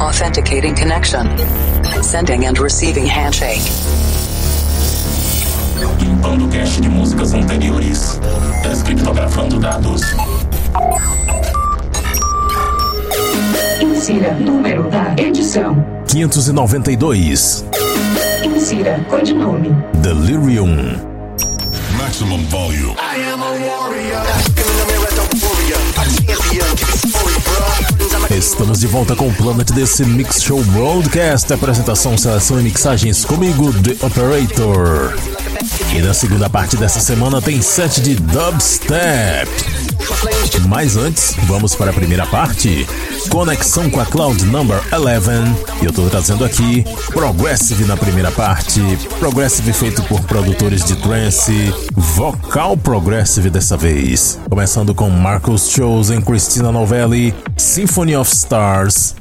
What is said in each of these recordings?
Authenticating connection. Sending and receiving handshake. Limpando cache de músicas anteriores. Descriptografando dados. Insira número da edição: 592. Insira codinome: Delirium. Maximum volume. I am a warrior. Estamos de volta com o Planet desse Mix Show Broadcast. Apresentação, seleção e mixagens comigo, The Operator. E na segunda parte dessa semana tem set de dubstep. Mas antes, vamos para a primeira parte. Conexão com a Cloud Number 11. E eu estou trazendo aqui Progressive na primeira parte. Progressive feito por produtores de trance. Vocal Progressive dessa vez. Começando com Marcos Chosen, Christina Novelli, Symphony of Stars.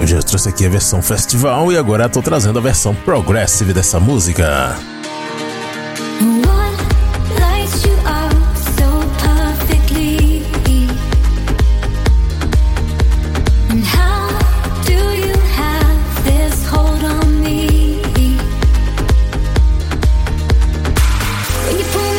Eu já trouxe aqui a versão festival e agora estou trazendo a versão Progressive dessa música. From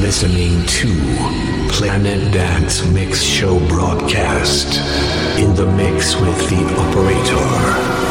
listening to Planet Dance Mix Show broadcast in the mix with The Operator.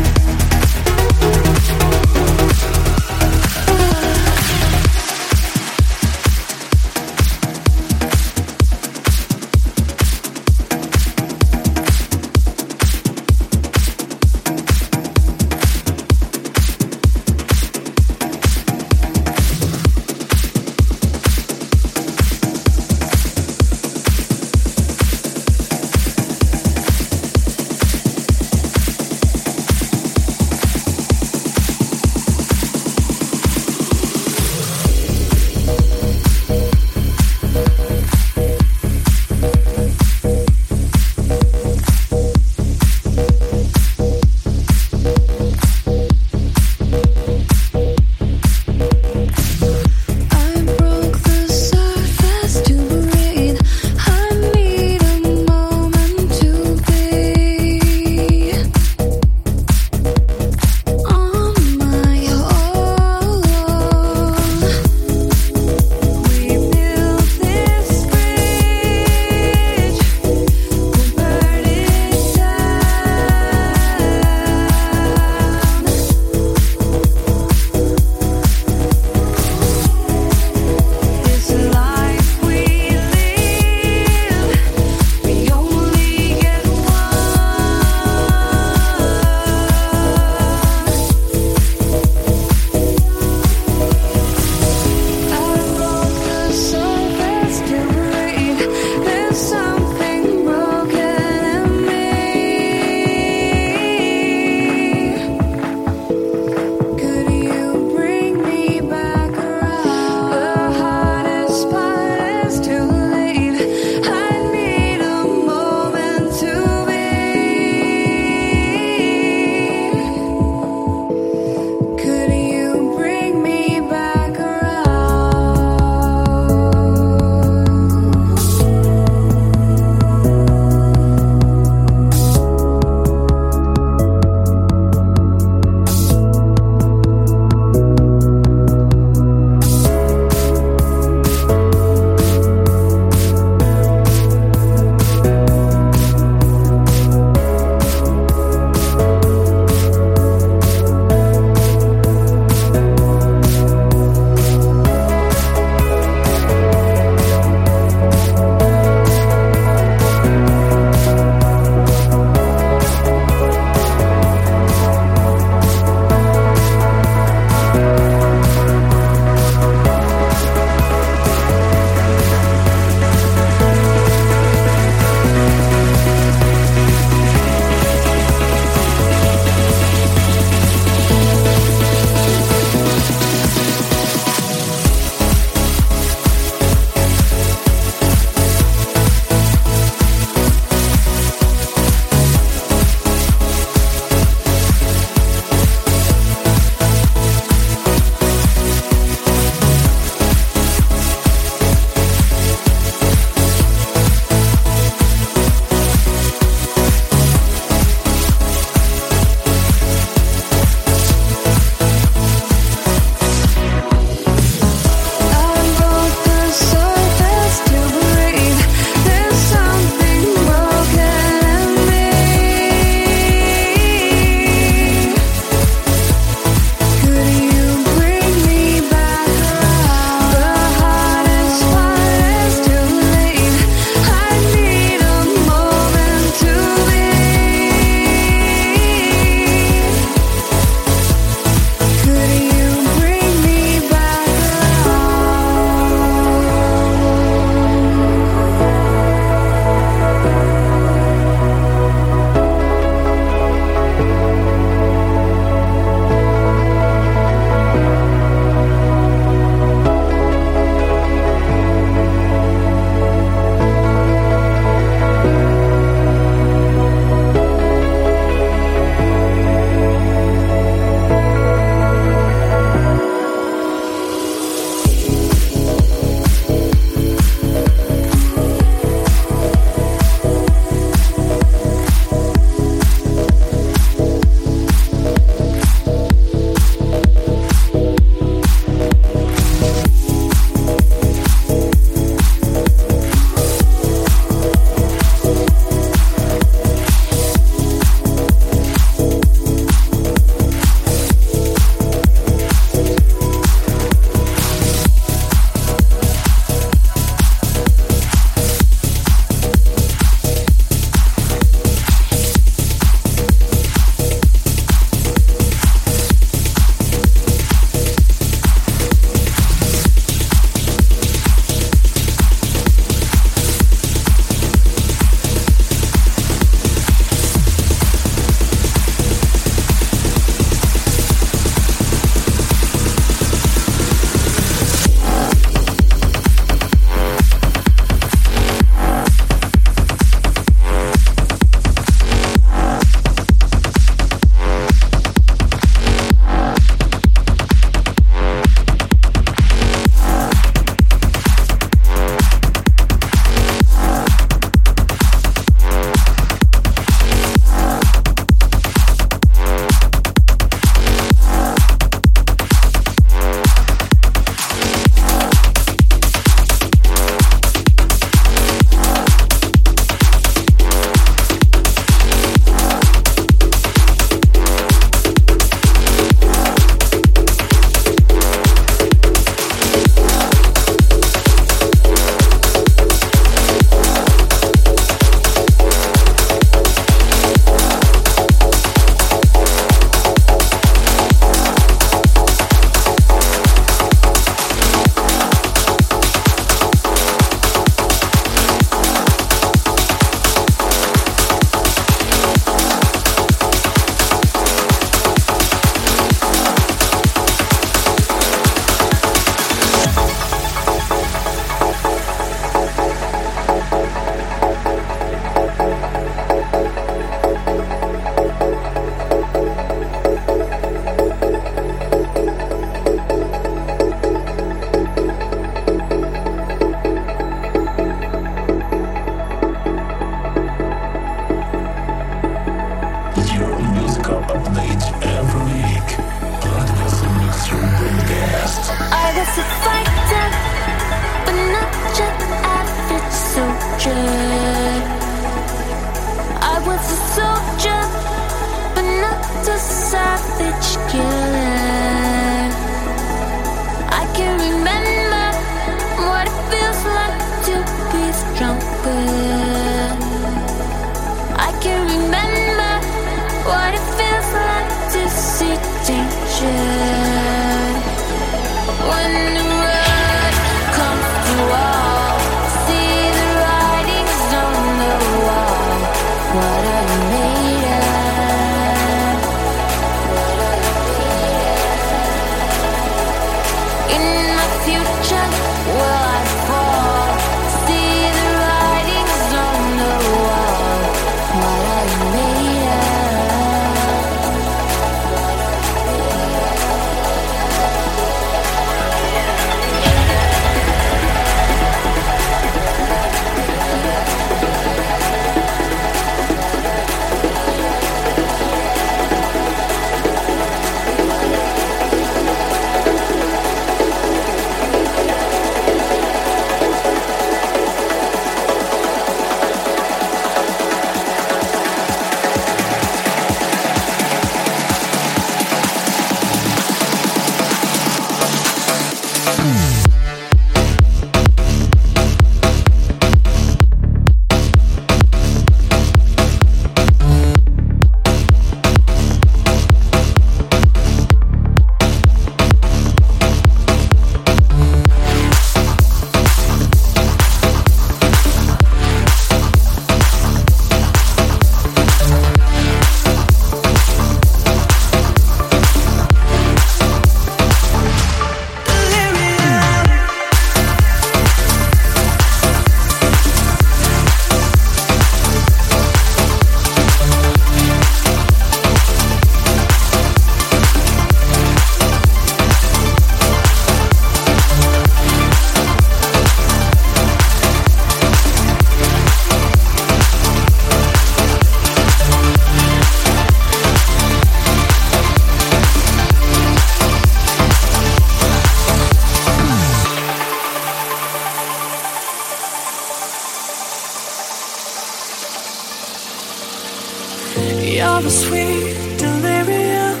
You're a sweet delirium,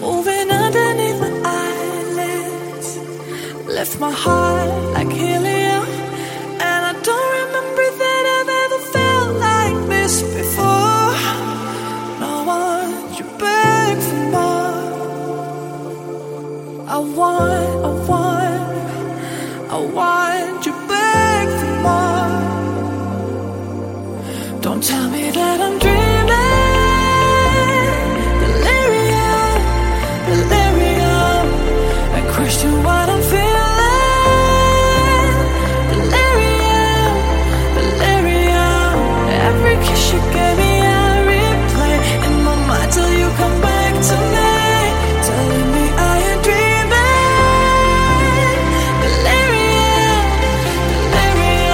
moving underneath my eyelids. Left my heart like helium, and I don't remember that I've ever felt like this before. No, I want you back for more. I want you back for more. Don't tell me that I'm dreaming. Question what I'm feeling. Delirium, delirium. Every kiss you gave me I replay in my mind till you come back to me, telling me I am dreaming. Delirium, delirium.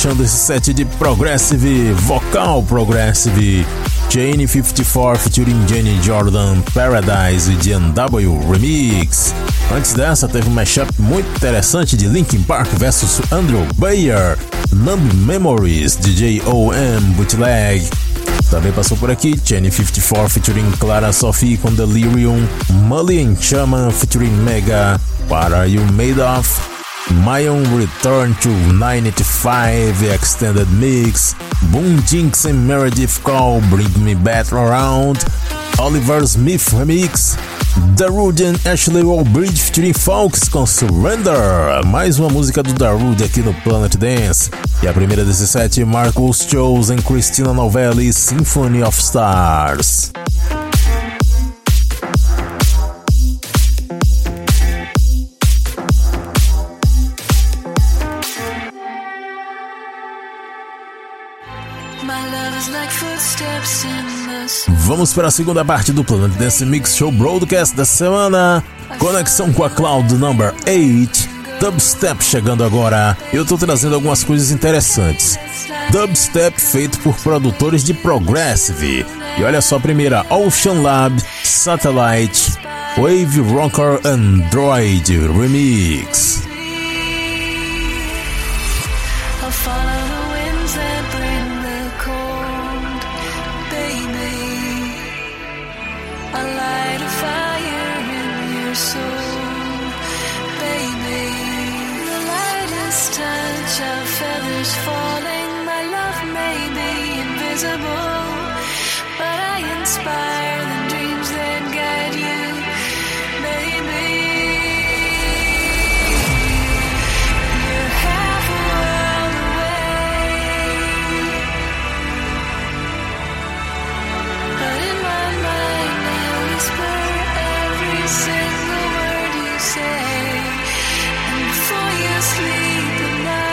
fechando esse set de Progressive, vocal Progressive, Jane 54 featuring Jenny Jordan, Paradise e G&W Remix. Antes dessa, teve um mashup muito interessante de Linkin Park vs Andrew Bayer, Numb Memories, DJ OM, Bootleg. Também passou por aqui Jenny 54 featuring Clara Sophie com Delirium, Mully and Chaman featuring Mega, What Are You Made Of?, My Own Return to 95 Extended Mix, Boom Jinx and Meredith Cole, Bring Me Back Around, Oliver Smith Remix, Darude and Ashley Wallbridge featuring Fuchs com Surrender. Mais uma música do Darude aqui no Planet Dance. E a primeira 17, Marcos Chosen, Christina Novelli, Symphony of Stars. Vamos para a segunda parte do Planet Dance Mix Show Broadcast da semana. Conexão com a Cloud Number 8, Dubstep chegando agora. Eu estou trazendo algumas coisas interessantes. Dubstep feito por produtores de Progressive. E olha só a primeira, Ocean Lab, Satellite Wave, Rocker Android Remix. Falling, my love may be invisible, but I inspire the dreams that guide you, maybe. You're half a world away, but in my mind I whisper every single word you say, and before you sleep at night.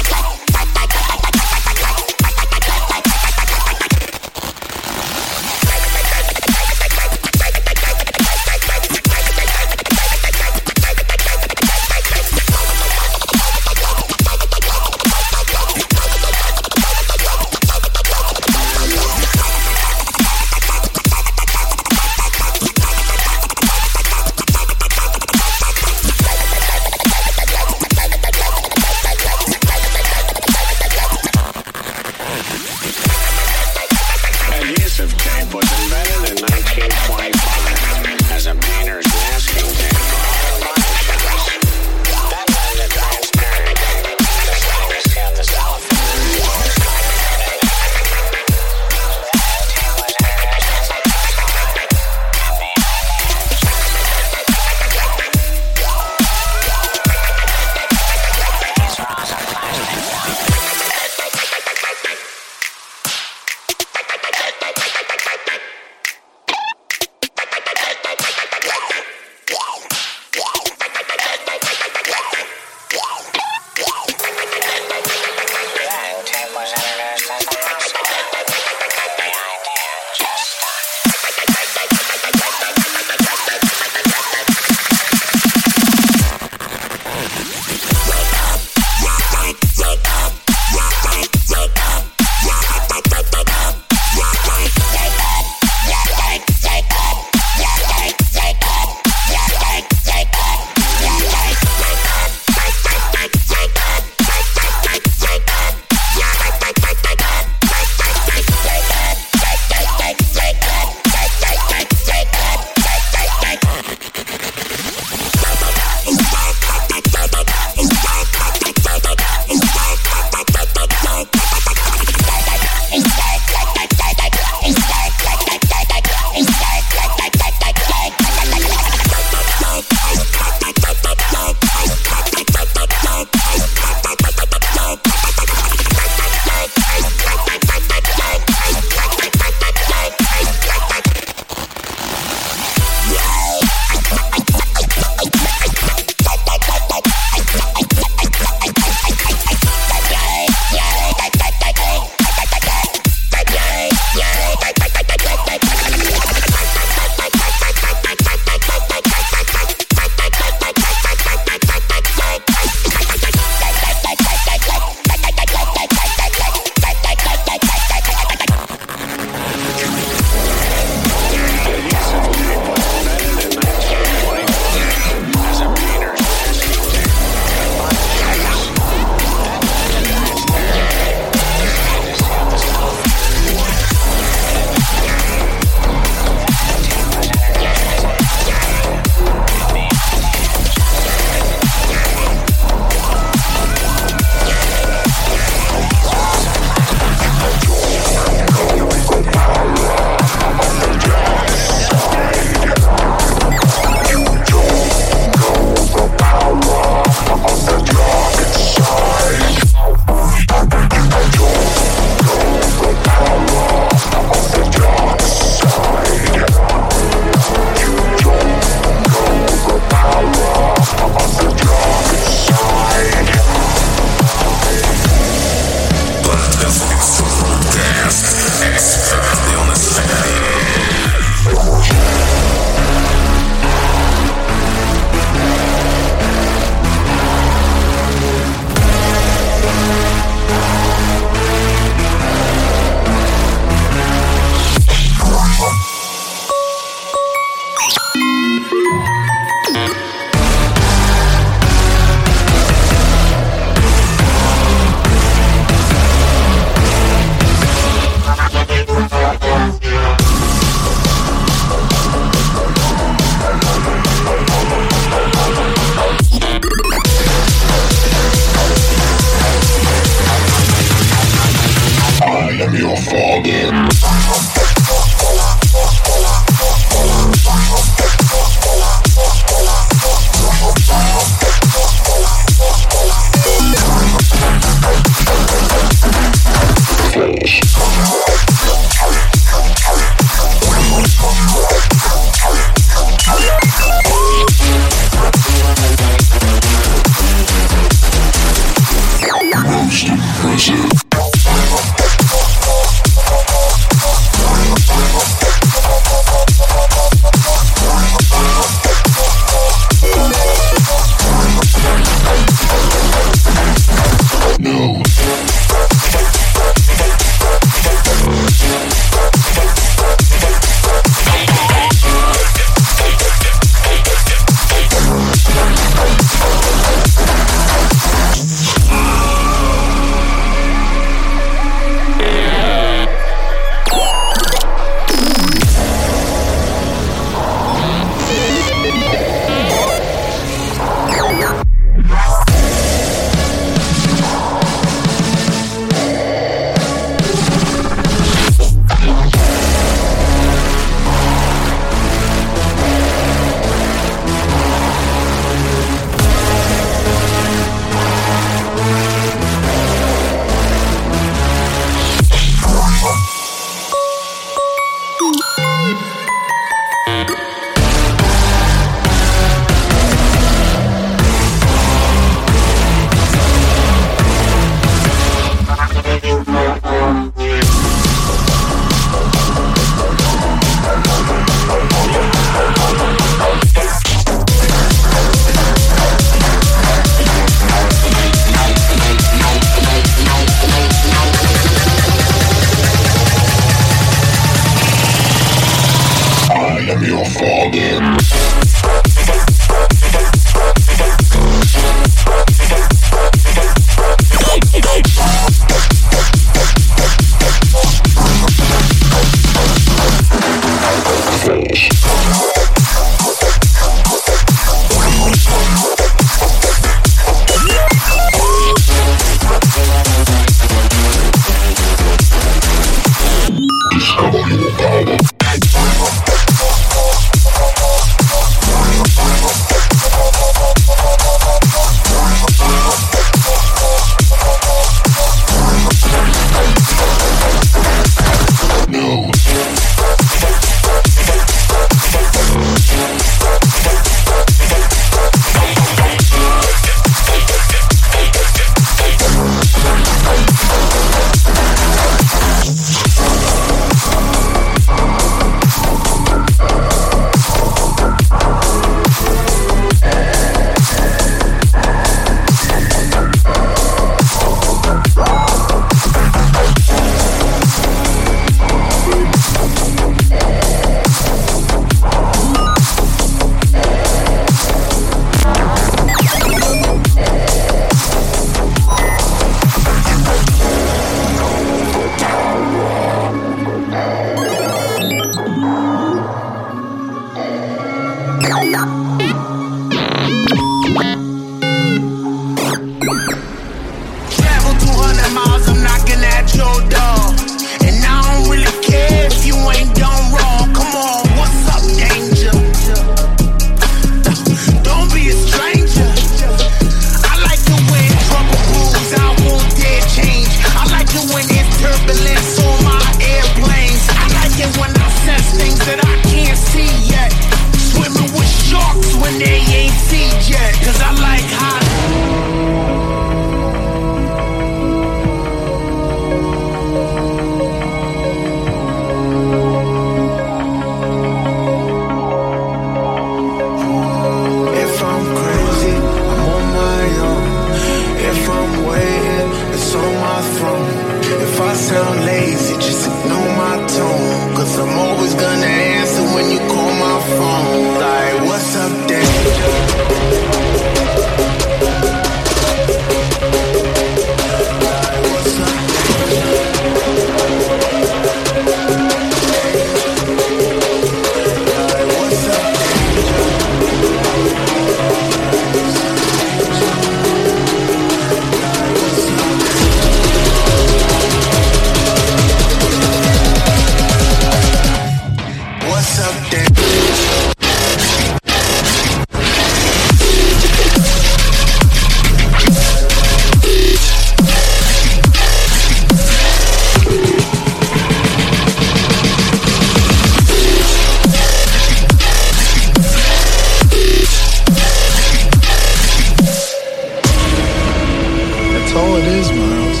smiles.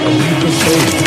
A leap of faith.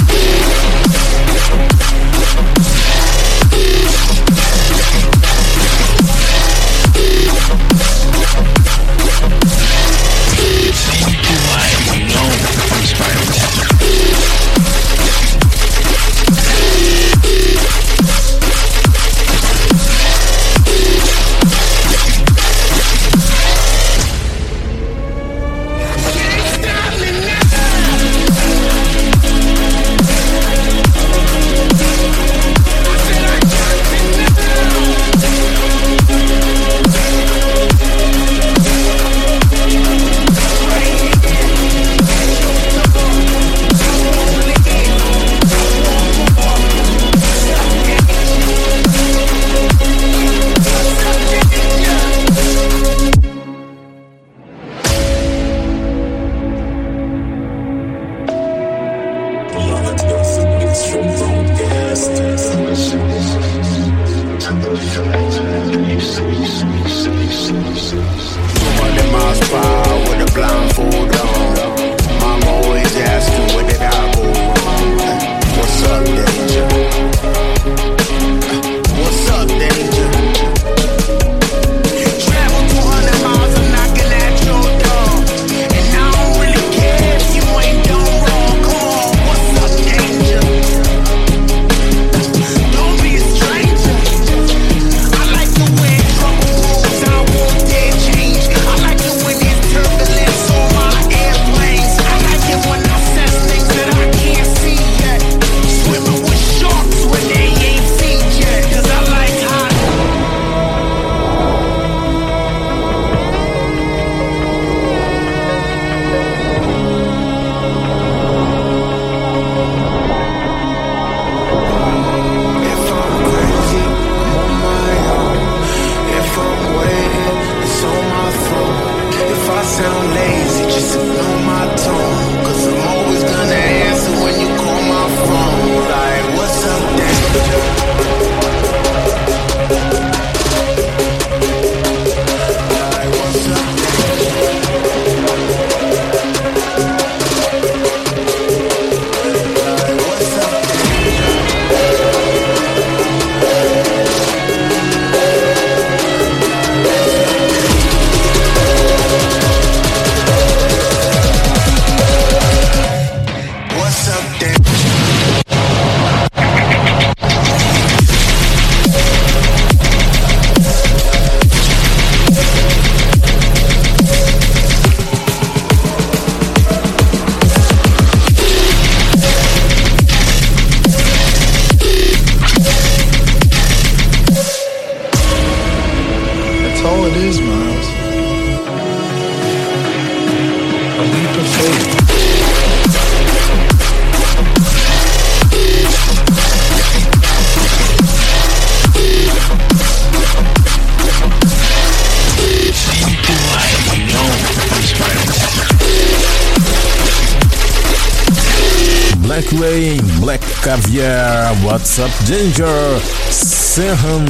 What's Up Danger, Serran,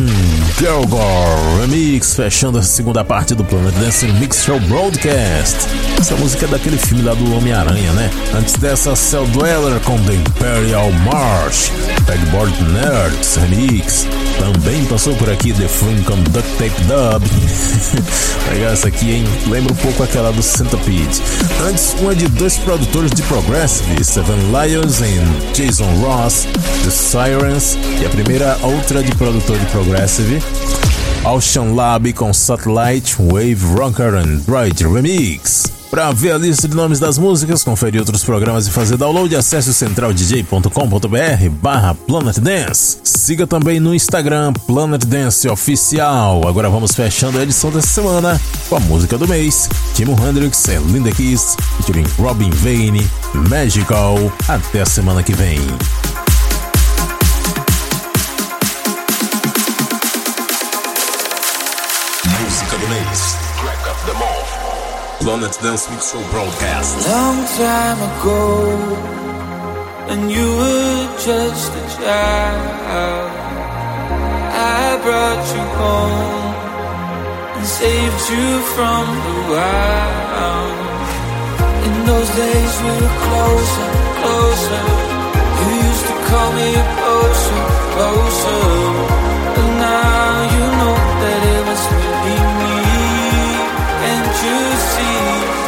Gelgor Remix, fechando a segunda parte do Planet Dance Mix Show Broadcast. Essa música é daquele filme lá do Homem-Aranha, né? Antes dessa, Cell Dweller com The Imperial March, Pegboard Nerds Remix. Também passou por aqui The Flinkham Duck Tape Dub. Legal essa aqui, hein? Lembra um pouco aquela do Centipede. Antes, uma de dois produtores de Progressive, Seven Lions e Jason Ross, The Sirens. E a primeira, outra de produtor de Progressive, Ocean Lab com Satellite Wave, Rocker Android Remix. Para ver a lista de nomes das músicas, conferir outros programas e fazer download, acesse o centraldj.com.br/Planet Dance. Siga também no Instagram, Planet Dance Oficial. Agora vamos fechando a edição dessa semana com a música do mês, Timo Hendrix e Linda Kiss, featuring Robin Vane, Magical. Até a semana que vem. Música do mês, Track of the Month. Planet Dance Mix Show Broadcast. Long time ago, and you were just a child, I brought you home and saved you from the wild. those days we were closer, closer. You used to call me a potion, potion. But now you know that it was really me. And you see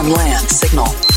Land Signal.